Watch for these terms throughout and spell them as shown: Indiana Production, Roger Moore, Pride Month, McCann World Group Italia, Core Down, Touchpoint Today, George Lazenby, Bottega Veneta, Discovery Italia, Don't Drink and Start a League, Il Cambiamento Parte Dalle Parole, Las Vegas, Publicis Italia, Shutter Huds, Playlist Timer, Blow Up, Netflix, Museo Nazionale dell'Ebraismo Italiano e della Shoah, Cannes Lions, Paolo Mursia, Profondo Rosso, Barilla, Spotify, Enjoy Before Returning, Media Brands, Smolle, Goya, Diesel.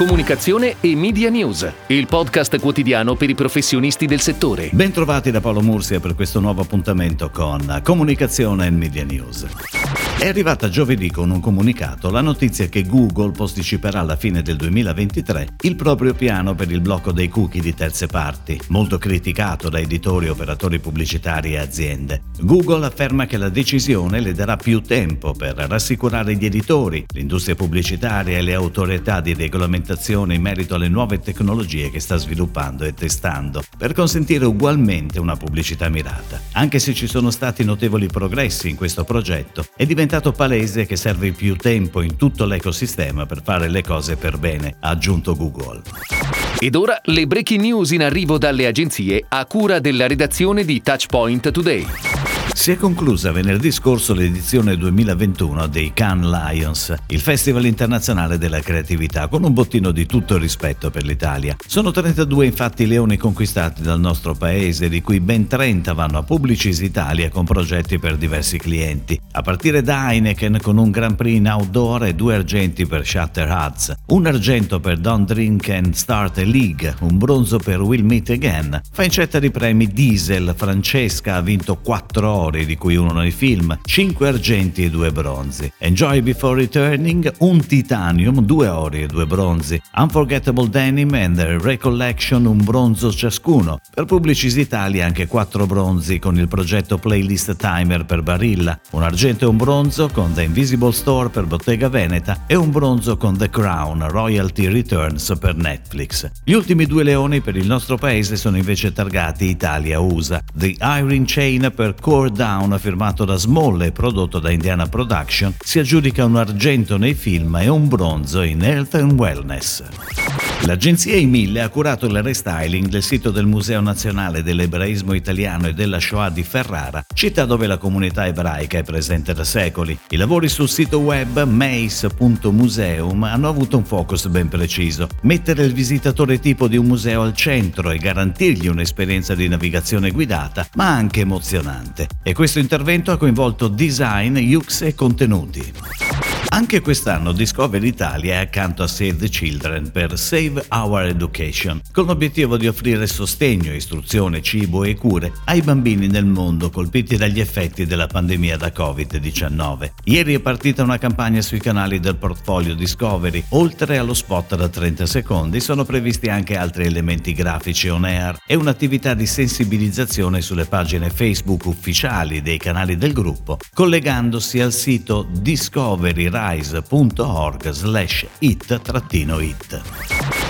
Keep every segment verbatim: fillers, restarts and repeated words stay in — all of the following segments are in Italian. comunicazione e media news, il podcast quotidiano per i professionisti del settore. Bentrovati da Paolo Mursia per questo nuovo appuntamento con comunicazione e media news. È arrivata giovedì con un comunicato la notizia che Google posticiperà alla fine del duemilaventitré il proprio piano per il blocco dei cookie di terze parti, molto criticato da editori, operatori pubblicitari e aziende. Google afferma che la decisione le darà più tempo per rassicurare gli editori, l'industria pubblicitaria e le autorità di regolamentazione in merito alle nuove tecnologie che sta sviluppando e testando, per consentire ugualmente una pubblicità mirata. Anche se ci sono stati notevoli progressi in questo progetto, è diventato È stato palese che serve più tempo in tutto l'ecosistema per fare le cose per bene, ha aggiunto Google. Ed ora le breaking news in arrivo dalle agenzie a cura della redazione di Touchpoint Today. Si è conclusa venerdì scorso l'edizione duemilaventuno dei Cannes Lions, il festival internazionale della creatività, con un bottino di tutto rispetto per l'Italia. Sono trentadue infatti i leoni conquistati dal nostro paese, di cui ben trenta vanno a Publicis Italia con progetti per diversi clienti, a partire da Heineken con un Grand Prix in outdoor e due argenti per Shutter Huds, un argento per Don't Drink and Start a League, un bronzo per We'll Meet Again. Fancetta di premi Diesel, Francesca ha vinto quattro ori, di cui uno nei film, cinque argenti e due bronzi. Enjoy Before Returning, un titanium, due ori e due bronzi. Unforgettable Denim and the Recollection, un bronzo ciascuno. Per Publicis Italia anche quattro bronzi con il progetto Playlist Timer per Barilla, un argento e un bronzo con The Invisible Store per Bottega Veneta e un bronzo con The Crown, Royalty Returns per Netflix. Gli ultimi due leoni per il nostro paese sono invece targati Italia-U S A. The Iron Chain per Core Down, firmato da Smolle e prodotto da Indiana Production, si aggiudica un argento nei film e un bronzo in Health and Wellness. L'agenzia I mille ha curato il restyling del sito del Museo Nazionale dell'Ebraismo Italiano e della Shoah di Ferrara, città dove la comunità ebraica è presente da secoli. I lavori sul sito web meis punto museum hanno avuto un focus ben preciso: mettere il visitatore tipo di un museo al centro e garantirgli un'esperienza di navigazione guidata, ma anche emozionante. E questo intervento ha coinvolto design, U X e contenuti. Anche quest'anno Discovery Italia è accanto a Save the Children per Save Our Education, con l'obiettivo di offrire sostegno, istruzione, cibo e cure ai bambini nel mondo colpiti dagli effetti della pandemia da covid diciannove. Ieri è partita una campagna sui canali del portfolio Discovery. Oltre allo spot da trenta secondi sono previsti anche altri elementi grafici on air e un'attività di sensibilizzazione sulle pagine Facebook ufficiali dei canali del gruppo, collegandosi al sito Discovery rise punto org slash it trattino it.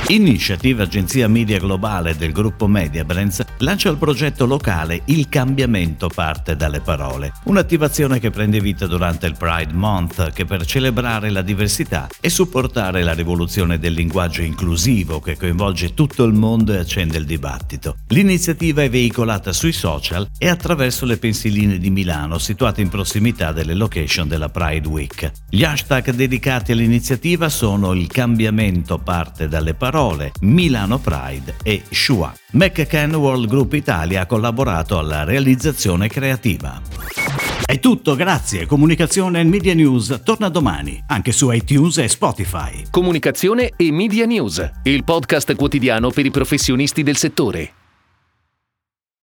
Initiative, agenzia media globale del gruppo Media Brands, lancia il progetto locale Il Cambiamento Parte Dalle Parole, un'attivazione che prende vita durante il Pride Month, che per celebrare la diversità e supportare la rivoluzione del linguaggio inclusivo che coinvolge tutto il mondo e accende il dibattito. L'iniziativa è veicolata sui social e attraverso le pensiline di Milano, situate in prossimità delle location della Pride Week. Gli hashtag dedicati all'iniziativa sono Il Cambiamento Parte Dalle Parole, Milano Pride e Shoah. McCann World Group Italia ha collaborato alla realizzazione creativa. È tutto, grazie. Comunicazione e Media News torna domani, anche su iTunes e Spotify. Comunicazione e Media News, il podcast quotidiano per i professionisti del settore.